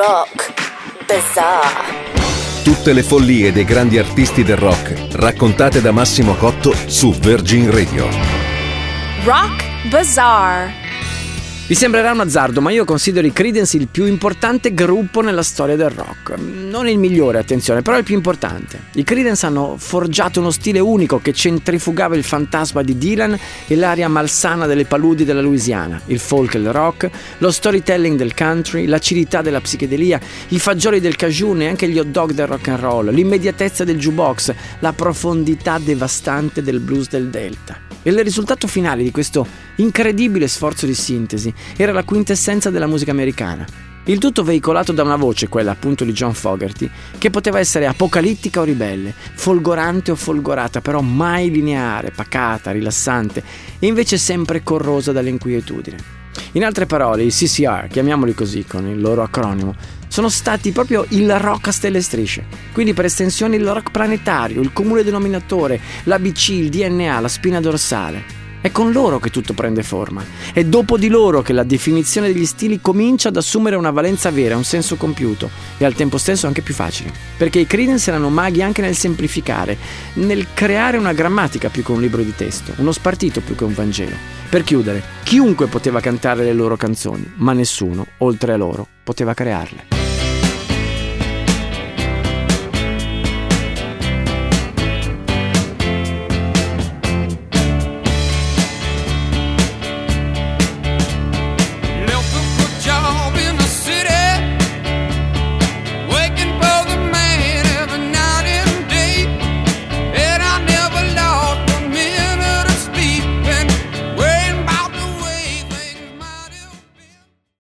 Rock Bazaar. Tutte le follie dei grandi artisti del rock, raccontate da Massimo Cotto su Virgin Radio. Rock Bazaar. Vi sembrerà un azzardo, ma io considero i Creedence il più importante gruppo nella storia del rock. Non il migliore, attenzione, però il più importante. I Creedence hanno forgiato uno stile unico che centrifugava il fantasma di Dylan e l'aria malsana delle paludi della Louisiana, il folk e il rock, lo storytelling del country, l'acidità della psichedelia, i fagioli del Cajun e anche gli hot dog del rock and roll, l'immediatezza del jukebox, la profondità devastante del blues del Delta. E il risultato finale di questo incredibile sforzo di sintesi era la quintessenza della musica americana. Il tutto veicolato da una voce, quella appunto di John Fogerty, che poteva essere apocalittica o ribelle, folgorante o folgorata, però mai lineare, pacata, rilassante e invece sempre corrosa dall'inquietudine. In altre parole, i CCR, chiamiamoli così con il loro acronimo, sono stati proprio il rock a stelle e strisce, quindi per estensione il rock planetario, il comune denominatore, l'ABC, il DNA, la spina dorsale. È con loro che tutto prende forma, è dopo di loro che la definizione degli stili comincia ad assumere una valenza vera, un senso compiuto e al tempo stesso anche più facile, perché i Creedence erano maghi anche nel semplificare, nel creare una grammatica più che un libro di testo, uno spartito più che un Vangelo. Per chiudere, chiunque poteva cantare le loro canzoni, ma nessuno, oltre a loro, poteva crearle.